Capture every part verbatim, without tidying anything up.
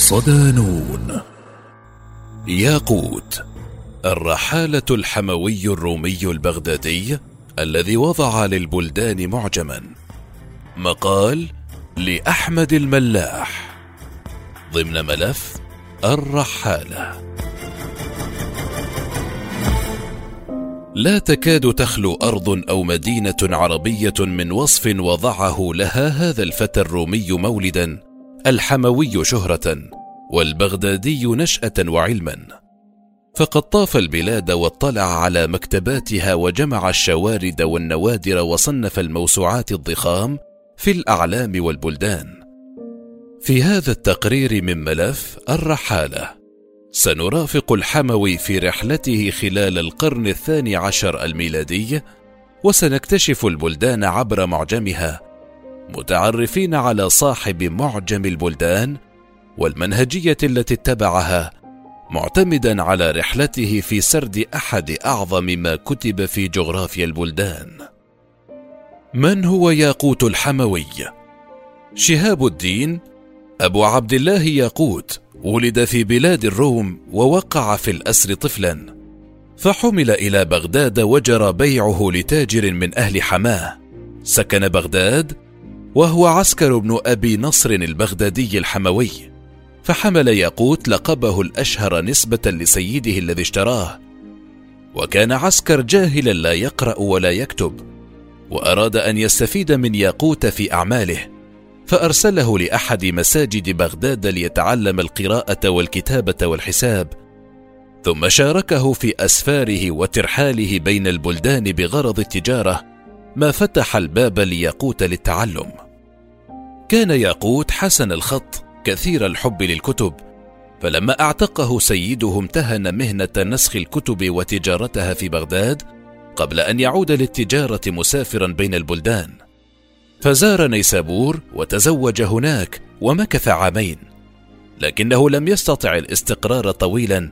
صدانون، ياقوت الرحالة الحموي الرومي البغدادي الذي وضع للبلدان معجما. مقال لأحمد الملاح ضمن ملف الرحالة. لا تكاد تخلو أرض أو مدينة عربية من وصف وضعه لها هذا الفتى الرومي مولدا، الحموي شهرة والبغدادي نشأة وعلما، فقد طاف البلاد واطلع على مكتباتها وجمع الشوارد والنوادر وصنف الموسوعات الضخام في الأعلام والبلدان. في هذا التقرير من ملف الرحالة سنرافق الحموي في رحلته خلال القرن الثاني عشر الميلادي، وسنكتشف البلدان عبر معجمها، متعرفين على صاحب معجم البلدان والمنهجية التي اتبعها، معتمدا على رحلته في سرد أحد أعظم ما كتب في جغرافيا البلدان. من هو ياقوت الحموي؟ شهاب الدين أبو عبد الله ياقوت ولد في بلاد الروم ووقع في الأسر طفلا، فحمل إلى بغداد وجرى بيعه لتاجر من أهل حماه. سكن بغداد وهو عسكر بن ابي نصر البغدادي الحموي، فحمل ياقوت لقبه الاشهر نسبة لسيده الذي اشتراه، وكان عسكر جاهلا لا يقرأ ولا يكتب، واراد ان يستفيد من ياقوت في اعماله، فارسله لاحد مساجد بغداد ليتعلم القراءة والكتابة والحساب، ثم شاركه في اسفاره وترحاله بين البلدان بغرض التجارة، ما فتح الباب لياقوت للتعلم. كان ياقوت حسن الخط كثير الحب للكتب، فلما اعتقه سيده امتهن مهنة نسخ الكتب وتجارتها في بغداد قبل أن يعود للتجارة مسافرا بين البلدان، فزار نيسابور وتزوج هناك ومكث عامين، لكنه لم يستطع الاستقرار طويلا،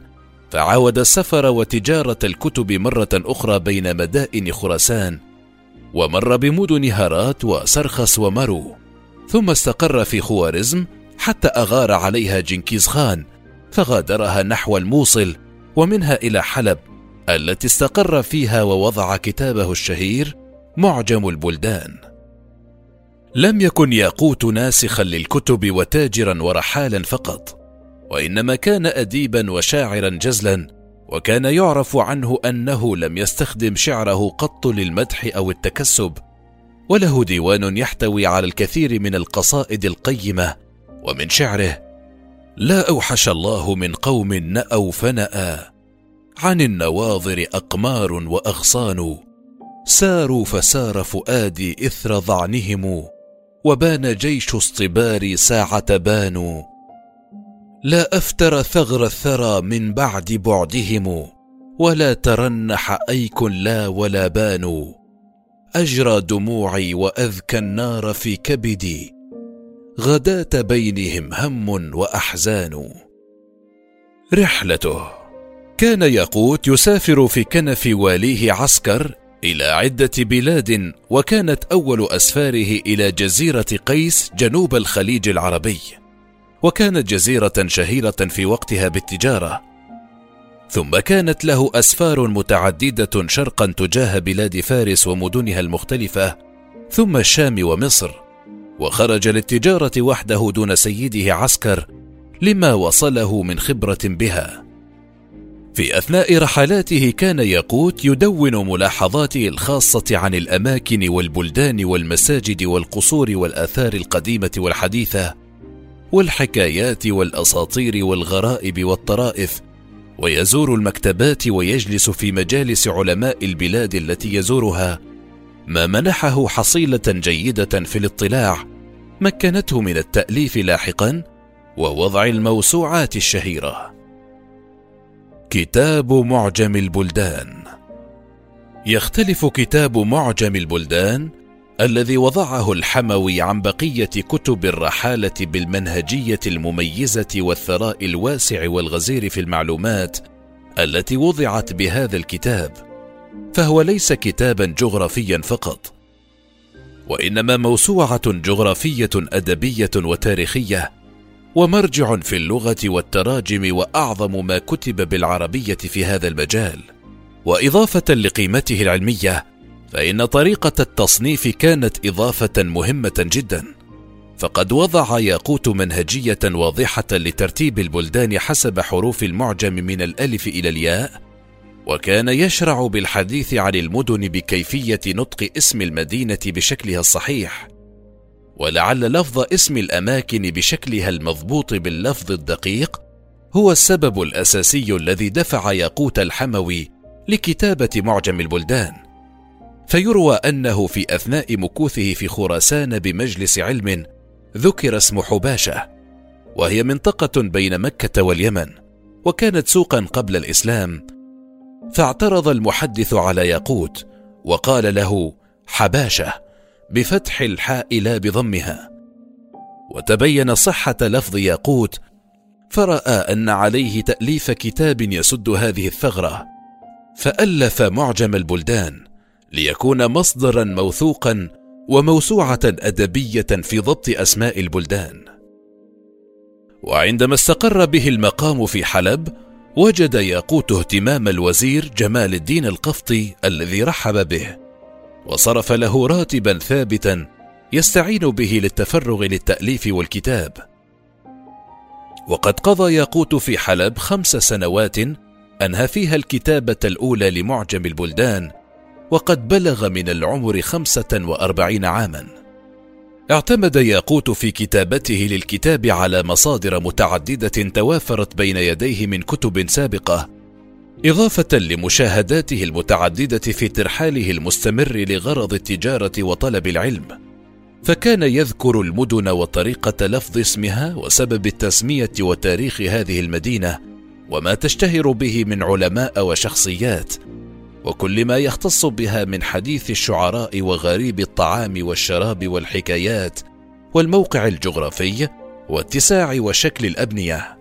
فعاود السفر وتجارة الكتب مرة أخرى بين مدائن خراسان، ومر بمدن هرات وسرخس ومرو، ثم استقر في خوارزم حتى أغار عليها جنكيز خان، فغادرها نحو الموصل ومنها إلى حلب التي استقر فيها ووضع كتابه الشهير معجم البلدان. لم يكن ياقوت ناسخا للكتب وتاجرا ورحالا فقط، وإنما كان أديبا وشاعرا جزلا، وكان يعرف عنه أنه لم يستخدم شعره قط للمدح أو التكسب، وله ديوان يحتوي على الكثير من القصائد القيمة. ومن شعره: لا أوحش الله من قوم نأوا فنأى، عن النواظر أقمار وأغصان، ساروا فسار فؤادي إثر ضعنهم، وبان جيش اصطباري ساعة بانوا، لا أفتر ثغر الثرى من بعد بعدهم، ولا ترنح أيك لا ولا بانوا، أجرى دموعي وأذكى النار في كبدي، غدات بينهم هم وأحزان. رحلته: كان ياقوت يسافر في كنف واليه عسكر إلى عدة بلاد، وكانت أول أسفاره إلى جزيرة قيس جنوب الخليج العربي، وكانت جزيرة شهيرة في وقتها بالتجارة. ثم كانت له أسفار متعددة شرقا تجاه بلاد فارس ومدنها المختلفة، ثم الشام ومصر، وخرج للتجارة وحده دون سيده عسكر لما وصله من خبرة بها. في أثناء رحلاته كان ياقوت يدون ملاحظاته الخاصة عن الأماكن والبلدان والمساجد والقصور والآثار القديمة والحديثة، والحكايات والأساطير والغرائب والطرائف، ويزور المكتبات ويجلس في مجالس علماء البلاد التي يزورها، ما منحه حصيلة جيدة في الاطلاع مكنته من التأليف لاحقا ووضع الموسوعات الشهيرة. كتاب معجم البلدان. يختلف كتاب معجم البلدان الذي وضعه الحموي عن بقية كتب الرحالة بالمنهجية المميزة والثراء الواسع والغزير في المعلومات التي وضعت بهذا الكتاب، فهو ليس كتابا جغرافيا فقط، وإنما موسوعة جغرافية أدبية وتاريخية ومرجع في اللغة والتراجم وأعظم ما كتب بالعربية في هذا المجال. وإضافة لقيمته العلمية، فإن طريقة التصنيف كانت إضافة مهمة جدا، فقد وضع ياقوت منهجية واضحة لترتيب البلدان حسب حروف المعجم من الألف إلى الياء، وكان يشرع بالحديث عن المدن بكيفية نطق اسم المدينة بشكلها الصحيح، ولعل لفظ اسم الأماكن بشكلها المضبوط باللفظ الدقيق هو السبب الأساسي الذي دفع ياقوت الحموي لكتابة معجم البلدان. فيروى أنه في أثناء مكوثه في خراسان بمجلس علم ذكر اسم حباشة، وهي منطقة بين مكة واليمن، وكانت سوقا قبل الإسلام، فاعترض المحدث على ياقوت وقال له حباشة بفتح الحاء لا بضمها، وتبين صحة لفظ ياقوت، فرأى أن عليه تأليف كتاب يسد هذه الثغرة، فألف معجم البلدان ليكون مصدرا موثوقا وموسوعة أدبية في ضبط أسماء البلدان. وعندما استقر به المقام في حلب، وجد ياقوت اهتمام الوزير جمال الدين القفطي الذي رحب به، وصرف له راتبا ثابتا يستعين به للتفرغ للتأليف والكتاب. وقد قضى ياقوت في حلب خمس سنوات أنهى فيها الكتابة الأولى لمعجم البلدان، وقد بلغ من العمر خمسة وأربعين عاما. اعتمد ياقوت في كتابته للكتاب على مصادر متعددة توافرت بين يديه من كتب سابقة، إضافة لمشاهداته المتعددة في ترحاله المستمر لغرض التجارة وطلب العلم، فكان يذكر المدن وطريقة لفظ اسمها وسبب التسمية وتاريخ هذه المدينة وما تشتهر به من علماء وشخصيات، وكل ما يختص بها من حديث الشعراء وغريب الطعام والشراب والحكايات والموقع الجغرافي واتساع وشكل الأبنية.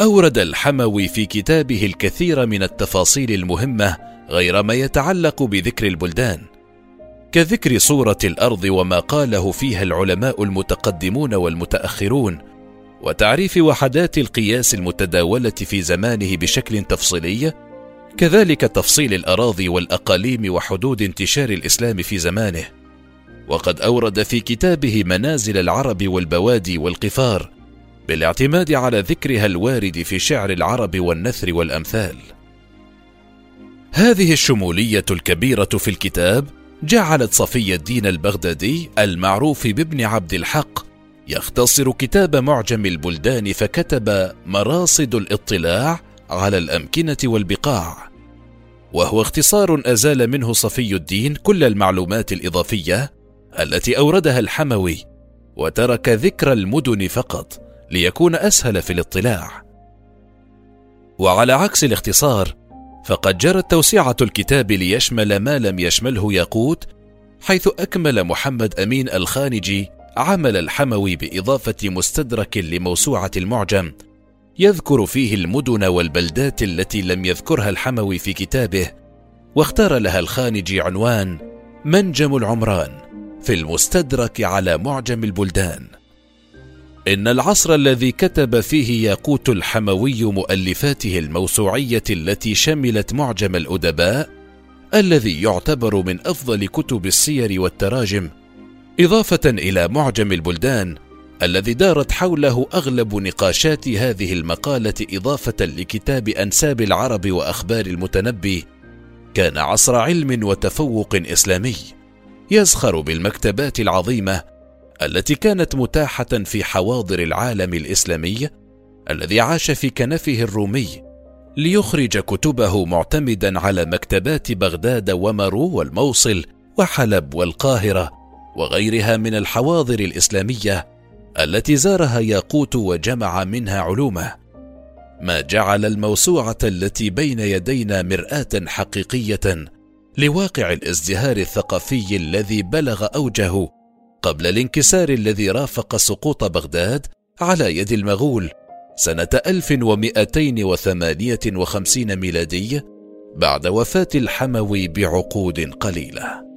أورد الحموي في كتابه الكثير من التفاصيل المهمة غير ما يتعلق بذكر البلدان، كذكر صورة الأرض وما قاله فيها العلماء المتقدمون والمتأخرون، وتعريف وحدات القياس المتداولة في زمانه بشكل تفصيلي، كذلك تفصيل الأراضي والأقاليم وحدود انتشار الإسلام في زمانه. وقد أورد في كتابه منازل العرب والبوادي والقفار بالاعتماد على ذكرها الوارد في شعر العرب والنثر والأمثال. هذه الشمولية الكبيرة في الكتاب جعلت صفي الدين البغدادي المعروف بابن عبد الحق يختصر كتاب معجم البلدان، فكتب مراصد الاطلاع على الأمكنة والبقاع، وهو اختصار أزال منه صفي الدين كل المعلومات الإضافية التي أوردها الحموي، وترك ذكر المدن فقط ليكون أسهل في الاطلاع. وعلى عكس الاختصار، فقد جرت توسعة الكتاب ليشمل ما لم يشمله ياقوت، حيث أكمل محمد أمين الخانجي عمل الحموي بإضافة مستدرك لموسوعة المعجم يذكر فيه المدن والبلدات التي لم يذكرها الحموي في كتابه، واختار لها الخانجي عنوان منجم العمران في المستدرك على معجم البلدان. إن العصر الذي كتب فيه ياقوت الحموي مؤلفاته الموسوعية التي شملت معجم الأدباء الذي يعتبر من أفضل كتب السير والتراجم، إضافة إلى معجم البلدان الذي دارت حوله أغلب نقاشات هذه المقالة، إضافة لكتاب أنساب العرب وأخبار المتنبي، كان عصر علم وتفوق إسلامي يزخر بالمكتبات العظيمة التي كانت متاحة في حواضر العالم الإسلامي الذي عاش في كنفه الرومي، ليخرج كتبه معتمدا على مكتبات بغداد ومرو والموصل وحلب والقاهرة وغيرها من الحواضر الإسلامية التي زارها ياقوت وجمع منها علومه، ما جعل الموسوعة التي بين يدينا مرآة حقيقية لواقع الازدهار الثقافي الذي بلغ أوجه قبل الانكسار الذي رافق سقوط بغداد على يد المغول سنة ألف ومئتين وثمانية وخمسين ميلادية بعد وفاة الحموي بعقود قليلة.